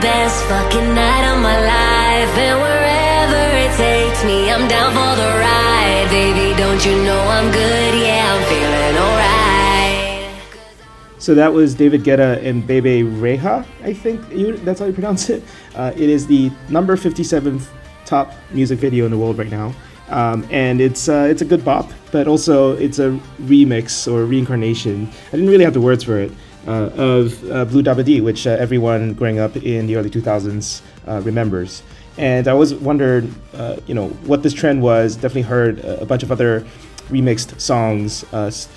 best fucking night of my life, and wherever it takes me, I'm down for the ride. Baby, don't you know I'm good? Yeah, I'm feeling alright. So that was David Guetta and Bebe Rexha, I think that's how you pronounce it. It is the number 57th top music video in the world right now. And it's a good bop, but also it's a remix or reincarnation. I didn't really have the words for it. Of Blue Da Ba Dee, which everyone growing up in the early 2000s remembers. And I always wondered, what this trend was. Definitely heard a bunch of other remixed songs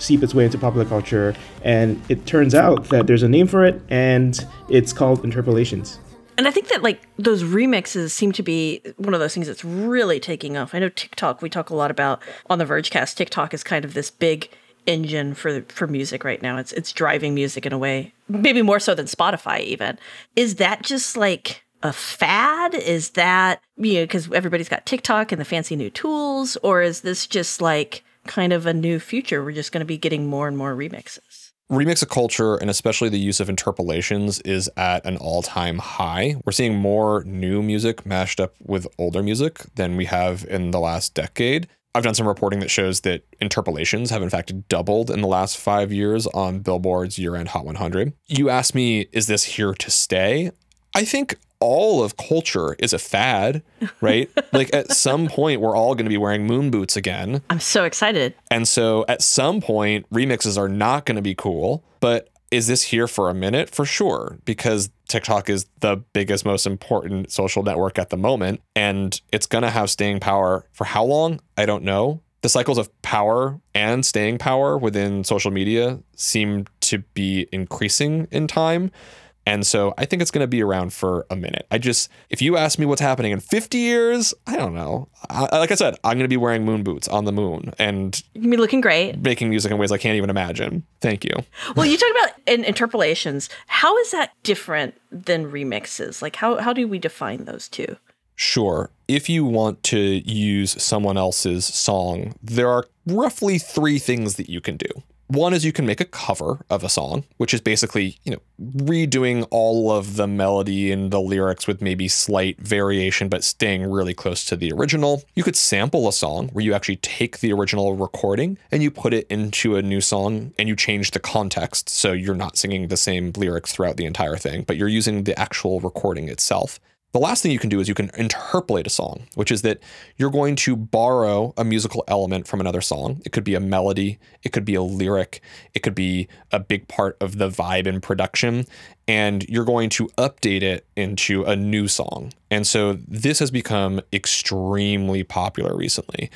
seep its way into popular culture, and it turns out that there's a name for it, and it's called interpolations. And I think that those remixes seem to be one of those things that's really taking off. I know TikTok, we talk a lot about on the Vergecast. TikTok is kind of this big engine for music right now. It's driving music in a way, maybe more so than Spotify even. Is that just like a fad? Is that, because everybody's got TikTok and the fancy new tools, or is this just like kind of a new future? We're just going to be getting more and more remixes. Remix of culture, and especially the use of interpolations, is at an all-time high. We're seeing more new music mashed up with older music than we have in the last decade. I've done some reporting that shows that interpolations have in fact doubled in the last 5 years on Billboard's year-end Hot 100. You asked me, is this here to stay? I think all of culture is a fad, right? At some point, we're all going to be wearing moon boots again. I'm so excited. And so at some point, remixes are not going to be cool. But is this here for a minute? For sure, because TikTok is the biggest, most important social network at the moment, and it's going to have staying power for how long? I don't know. The cycles of power and staying power within social media seem to be increasing in time. And so I think it's going to be around for a minute. If you ask me what's happening in 50 years, I don't know. Like I said, I'm going to be wearing moon boots on the moon and be looking great, making music in ways I can't even imagine. Thank you. Well, you talk about interpolations. How is that different than remixes? How do we define those two? Sure. If you want to use someone else's song, there are roughly three things that you can do. One is you can make a cover of a song, which is basically, redoing all of the melody and the lyrics with maybe slight variation, but staying really close to the original. You could sample a song where you actually take the original recording and you put it into a new song and you change the context. So you're not singing the same lyrics throughout the entire thing, but you're using the actual recording itself. The last thing you can do is you can interpolate a song, which is that you're going to borrow a musical element from another song. It could be a melody, it could be a lyric, it could be a big part of the vibe and production, and you're going to update it into a new song. And so this has become extremely popular recently.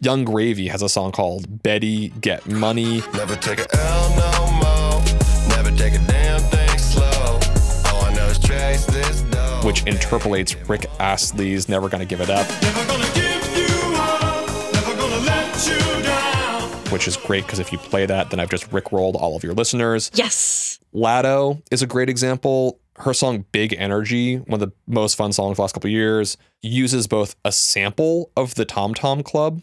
Young Gravy has a song called Betty Get Money. Never take a L no more, never take a damn thing slow. All I know is trace this down, which interpolates Rick Astley's Never Gonna Give It Up. Never gonna give you up, never gonna let you down. Which is great, because if you play that, then I've just Rickrolled all of your listeners. Yes! Latto is a great example. Her song Big Energy, one of the most fun songs the last couple of years, uses both a sample of the Tom Tom Club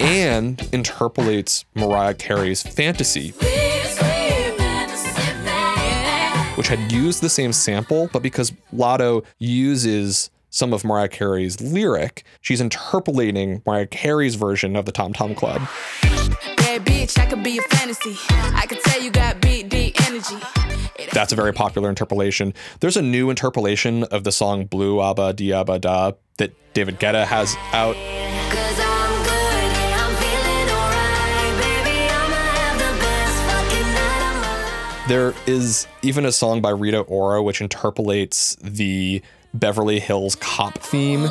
and interpolates Mariah Carey's Fantasy, which had used the same sample, but because Latto uses some of Mariah Carey's lyric, she's interpolating Mariah Carey's version of the Tom Tom Club. Yeah, bitch, I could be a fantasy. I could tell you got big, big energy. That's a very popular interpolation. There's a new interpolation of the song Blue Da Ba Dee that David Guetta has out. There is even a song by Rita Ora which interpolates the Beverly Hills Cop theme.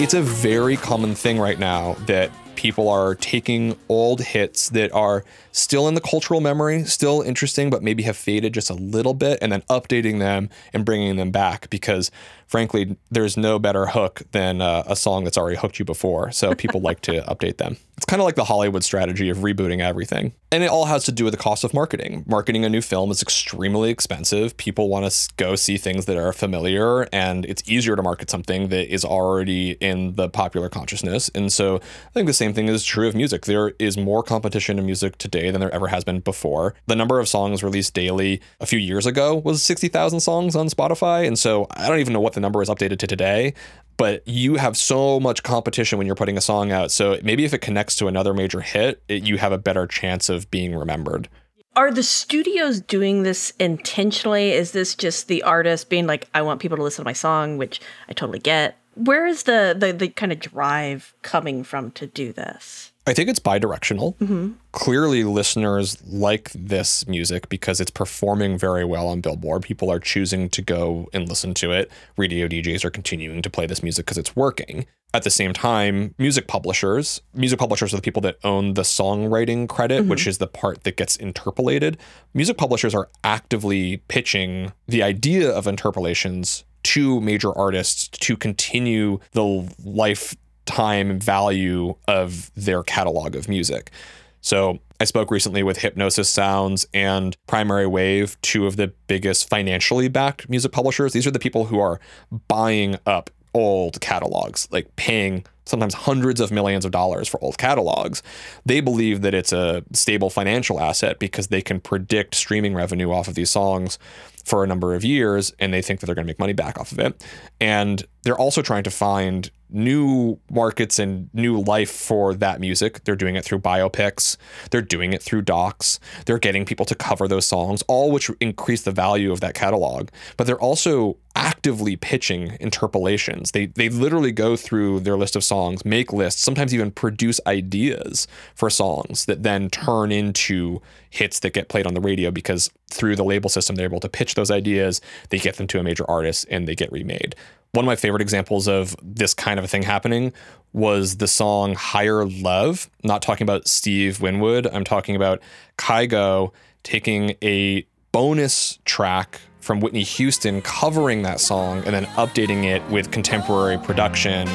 It's a very common thing right now that people are taking old hits that are still in the cultural memory, still interesting, but maybe have faded just a little bit, and then updating them and bringing them back, because frankly, there's no better hook than a song that's already hooked you before. So people like to update them. It's kind of like the Hollywood strategy of rebooting everything. And it all has to do with the cost of marketing. Marketing a new film is extremely expensive. People want to go see things that are familiar, and it's easier to market something that is already in the popular consciousness. And so I think the same thing is true of music. There is more competition in music today than there ever has been before. The number of songs released daily a few years ago was 60,000 songs on Spotify. And so I don't even know what the number is updated to today, but you have so much competition when you're putting a song out. So maybe if it connects to another major hit, you have a better chance of being remembered. Are the studios doing this intentionally? Is this just the artist being like, I want people to listen to my song, which I totally get? Where is the kind of drive coming from to do this? I think it's bi-directional. Mm-hmm. Clearly, listeners like this music because it's performing very well on Billboard. People are choosing to go and listen to it. Radio DJs are continuing to play this music because it's working. At the same time, music publishers are the people that own the songwriting credit, mm-hmm. which is the part that gets interpolated. Music publishers are actively pitching the idea of interpolations to major artists to continue the lifetime and value of their catalog of music. So I spoke recently with Hypnosis Sounds and Primary Wave, two of the biggest financially backed music publishers. These are the people who are buying up old catalogs, like paying sometimes hundreds of millions of dollars for old catalogs. They believe that it's a stable financial asset because they can predict streaming revenue off of these songs for a number of years, and they think that they're going to make money back off of it. And they're also trying to find new markets and new life for that music. They're doing it through biopics. They're doing it through docs. They're getting people to cover those songs, all which increase the value of that catalog. But they're also actively pitching interpolations. They literally go through their list of songs, make lists, sometimes even produce ideas for songs that then turn into hits that get played on the radio, because through the label system, they're able to pitch those ideas, they get them to a major artist, and they get remade. One of my favorite examples of this kind of a thing happening was the song Higher Love. I'm not talking about Steve Winwood. I'm talking about Kygo taking a bonus track from Whitney Houston, covering that song, and then updating it with contemporary production.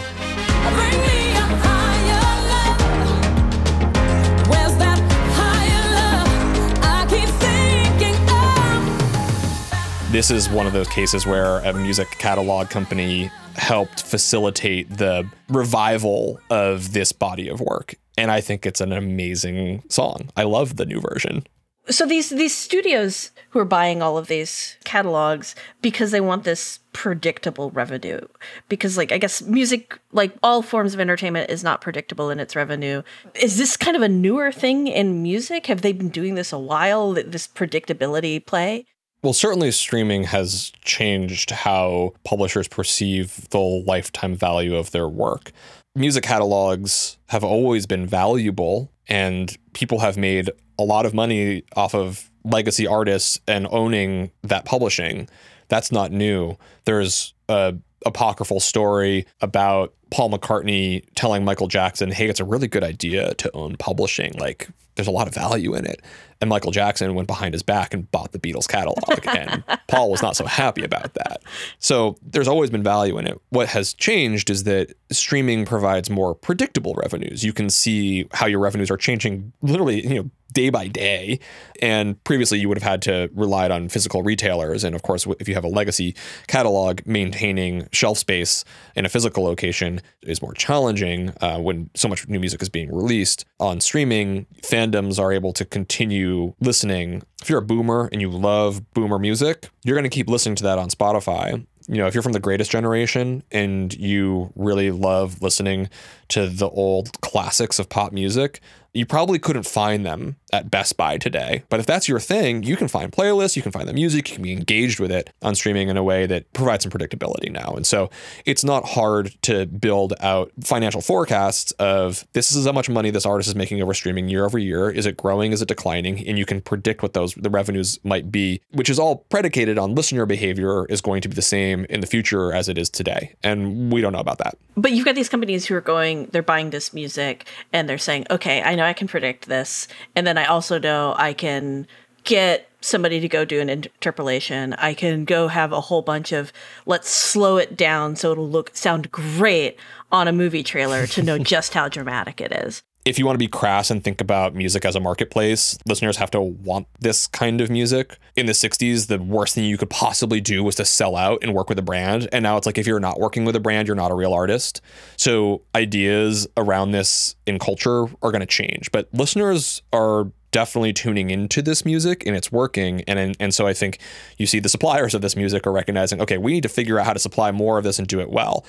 This is one of those cases where a music catalog company helped facilitate the revival of this body of work. And I think it's an amazing song. I love the new version. So these studios who are buying all of these catalogs because they want this predictable revenue, because I guess music, like all forms of entertainment, is not predictable in its revenue. Is this kind of a newer thing in music? Have they been doing this a while, this predictability play? Well, certainly streaming has changed how publishers perceive the lifetime value of their work. Music catalogs have always been valuable, and people have made a lot of money off of legacy artists and owning that publishing. That's not new. There's a apocryphal story about Paul McCartney telling Michael Jackson, hey, it's a really good idea to own publishing. Like, there's a lot of value in it. And Michael Jackson went behind his back and bought the Beatles catalog. And Paul was not so happy about that. So there's always been value in it. What has changed is that streaming provides more predictable revenues. You can see how your revenues are changing literally, day by day. And previously you would have had to rely on physical retailers. And of course, if you have a legacy catalog, maintaining shelf space in a physical location is more challenging when so much new music is being released. On streaming, fandoms are able to continue listening. If you're a boomer and you love boomer music, you're going to keep listening to that on Spotify. If you're from the greatest generation and you really love listening to the old classics of pop music, you probably couldn't find them at Best Buy today. But if that's your thing, you can find playlists, you can find the music, you can be engaged with it on streaming in a way that provides some predictability now. And so it's not hard to build out financial forecasts of this is how much money this artist is making over streaming year over year. Is it growing? Is it declining? And you can predict what the revenues might be, which is all predicated on listener behavior is going to be the same in the future as it is today. And we don't know about that. But you've got these companies who are they're buying this music and they're saying, okay, I know I can predict this. And then I also know I can get somebody to go do an interpolation. I can go have a whole bunch of, let's slow it down so it'll sound great on a movie trailer to know just how dramatic it is. If you want to be crass and think about music as a marketplace, listeners have to want this kind of music. In the 60s, the worst thing you could possibly do was to sell out and work with a brand. And now it's like, if you're not working with a brand, you're not a real artist. So ideas around this in culture are going to change. But listeners are definitely tuning into this music and it's working. And so I think you see the suppliers of this music are recognizing, okay, we need to figure out how to supply more of this and do it well.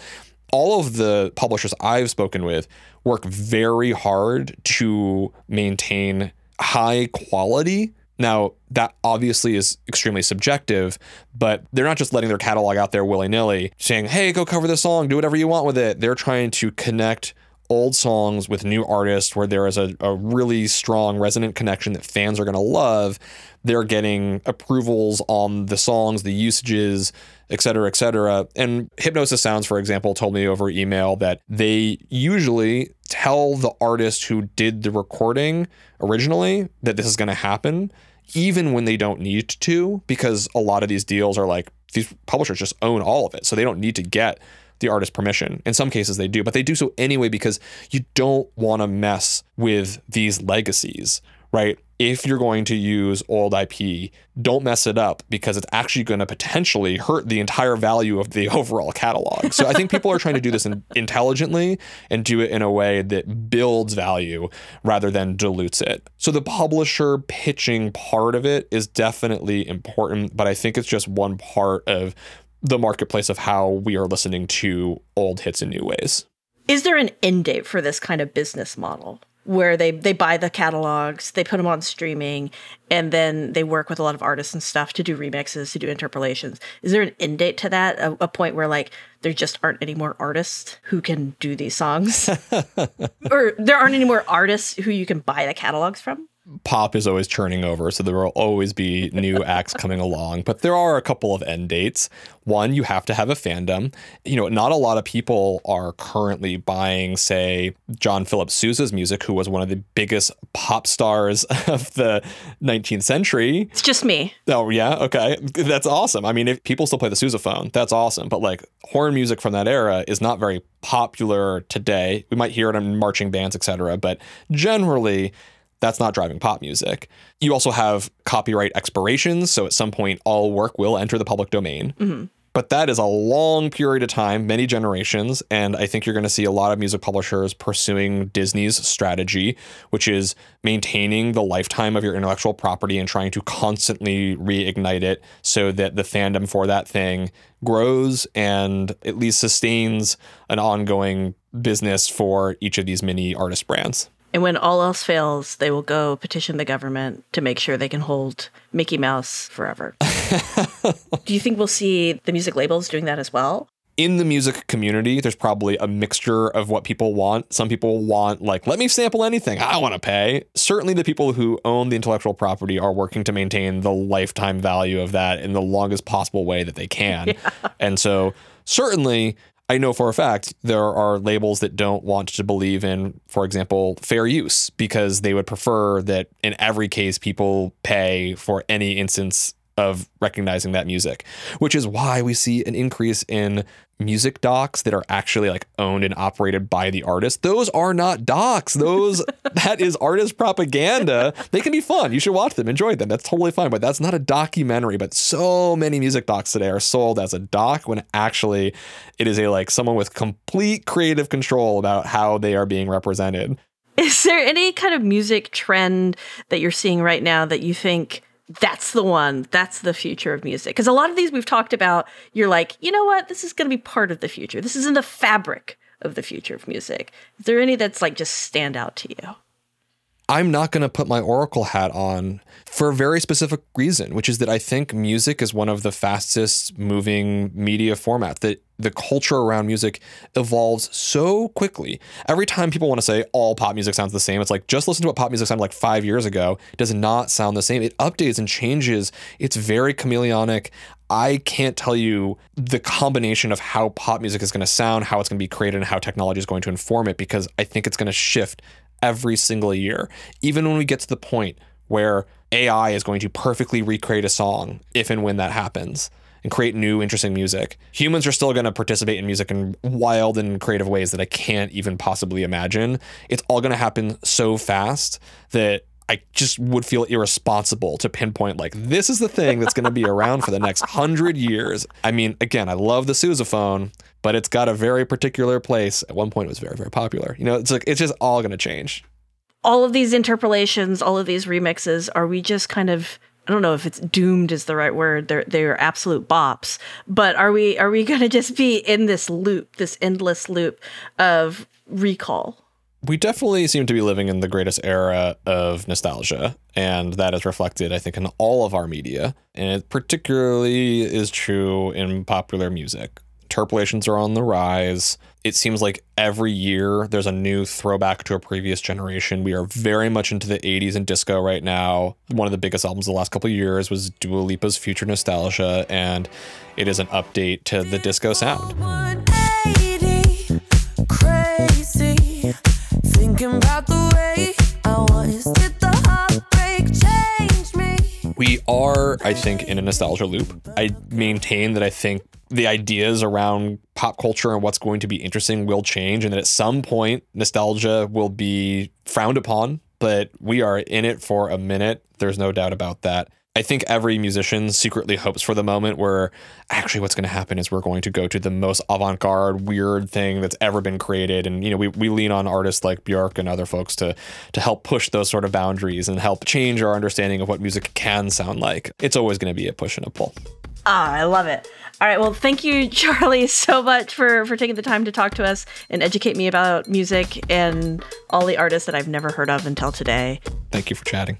All of the publishers I've spoken with work very hard to maintain high quality. Now, that obviously is extremely subjective, but they're not just letting their catalog out there willy-nilly saying, hey, go cover this song, do whatever you want with it. They're trying to connect old songs with new artists where there is a really strong resonant connection that fans are going to love. They're getting approvals on the songs, the usages, et cetera, et cetera. And Hypnosis Sounds, for example, told me over email that they usually tell the artist who did the recording originally that this is going to happen, even when they don't need to, because a lot of these deals are like, these publishers just own all of it. So they don't need to get the artist's permission. In some cases they do, but they do so anyway, because you don't want to mess with these legacies, right? If you're going to use old IP, don't mess it up because it's actually going to potentially hurt the entire value of the overall catalog. So I think people are trying to do this intelligently and do it in a way that builds value rather than dilutes it. So the publisher pitching part of it is definitely important, but I think it's just one part of the marketplace of how we are listening to old hits in new ways. Is there an end date for this kind of business model? Where they buy the catalogs, they put them on streaming, and then they work with a lot of artists and stuff to do remixes, to do interpolations. Is there an end date to that? A point where, like, there just aren't any more artists who can do these songs? Or there aren't any more artists who you can buy the catalogs from? Pop is always churning over, so there will always be new acts coming along. But there are a couple of end dates. One, you have to have a fandom. You know, not a lot of people are currently buying, say, John Philip Sousa's music, who was one of the biggest pop stars of the 19th century. It's just me. Oh, yeah. Okay. That's awesome. I mean, if people still play the Sousaphone, that's awesome. But like horn music from that era is not very popular today. We might hear it in marching bands, etc. But generally, that's not driving pop music. You also have copyright expirations. So at some point, all work will enter the public domain. Mm-hmm. But that is a long period of time, many generations. And I think you're going to see a lot of music publishers pursuing Disney's strategy, which is maintaining the lifetime of your intellectual property and trying to constantly reignite it so that the fandom for that thing grows and at least sustains an ongoing business for each of these mini artist brands. And when all else fails, they will go petition the government to make sure they can hold Mickey Mouse forever. Do you think we'll see the music labels doing that as well? In the music community, there's probably a mixture of what people want. Some people want, like, let me sample anything. I want to pay. Certainly the people who own the intellectual property are working to maintain the lifetime value of that in the longest possible way that they can. Yeah. And so certainly, I know for a fact there are labels that don't want to believe in, for example, fair use, because they would prefer that in every case people pay for any instance of recognizing that music, which is why we see an increase in music docs that are actually like owned and operated by the artist. Those are not docs. Those that is artist propaganda. They can be fun. You should watch them, enjoy them. That's totally fine. But that's not a documentary. But so many music docs today are sold as a doc when actually it is a like someone with complete creative control about how they are being represented. Is there any kind of music trend that you're seeing right now that you think that's the one, that's the future of music? Because a lot of these we've talked about, you're like, you know what, this is going to be part of the future. This is in the fabric of the future of music. Is there any that's like just stand out to you? I'm not going to put my Oracle hat on for a very specific reason, which is that I think music is one of the fastest moving media formats, that the culture around music evolves so quickly. Every time people want to say all pop music sounds the same, it's like, just listen to what pop music sounded like 5 years ago. It does not sound the same. It updates and changes. It's very chameleonic. I can't tell you the combination of how pop music is going to sound, how it's going to be created, and how technology is going to inform it, because I think it's going to shift every single year. Even when we get to the point where AI is going to perfectly recreate a song if and when that happens and create new, interesting music. Humans are still going to participate in music in wild and creative ways that I can't even possibly imagine. It's all going to happen so fast that I just would feel irresponsible to pinpoint, like, this is the thing that's going to be around for the next 100 years. I mean, again, I love the Sousaphone, but it's got a very particular place. At one point, it was very, very popular. You know, it's like, it's just all going to change. All of these interpolations, all of these remixes, are we just kind of, I don't know if it's doomed is the right word. They're absolute bops. But are we going to just be in this loop, this endless loop of recall? We definitely seem to be living in the greatest era of nostalgia, and that is reflected, I think, in all of our media. And it particularly is true in popular music. Interpolations are on the rise. It seems like every year there's a new throwback to a previous generation. We are very much into the 80s and disco right now. One of the biggest albums the last couple of years was Dua Lipa's Future Nostalgia, and it is an update to the disco sound. We are, I think, in a nostalgia loop. I maintain that I think the ideas around pop culture and what's going to be interesting will change, and that at some point nostalgia will be frowned upon, but we are in it for a minute. There's no doubt about that. I think every musician secretly hopes for the moment where actually what's going to happen is we're going to go to the most avant-garde, weird thing that's ever been created. And, you know, we lean on artists like Bjork and other folks to help push those sort of boundaries and help change our understanding of what music can sound like. It's always going to be a push and a pull. Ah, I love it. All right. Well, thank you, Charlie, so much for taking the time to talk to us and educate me about music and all the artists that I've never heard of until today. Thank you for chatting.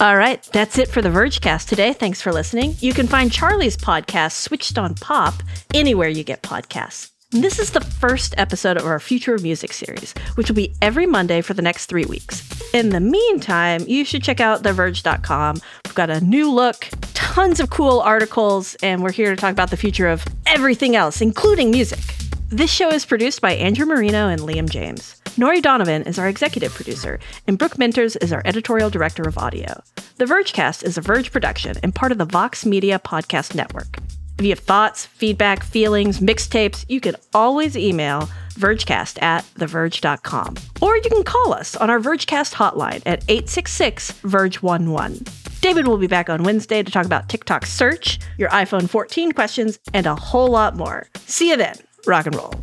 All right, that's it for the Vergecast today. Thanks for listening. You can find Charlie's podcast, Switched on Pop, anywhere you get podcasts. And this is the first episode of our Future Music series, which will be every Monday for the next 3 weeks. In the meantime, you should check out TheVerge.com. We've got a new look, tons of cool articles, and we're here to talk about the future of everything else, including music. This show is produced by Andrew Marino and Liam James. Nori Donovan is our executive producer, and Brooke Mentors is our editorial director of audio. The Vergecast is a Verge production and part of the Vox Media Podcast Network. If you have thoughts, feedback, feelings, mixtapes, you can always email Vergecast at TheVerge.com. Or you can call us on our Vergecast hotline at 866-VERGE11. David will be back on Wednesday to talk about TikTok search, your iPhone 14 questions, and a whole lot more. See you then. Rock and roll.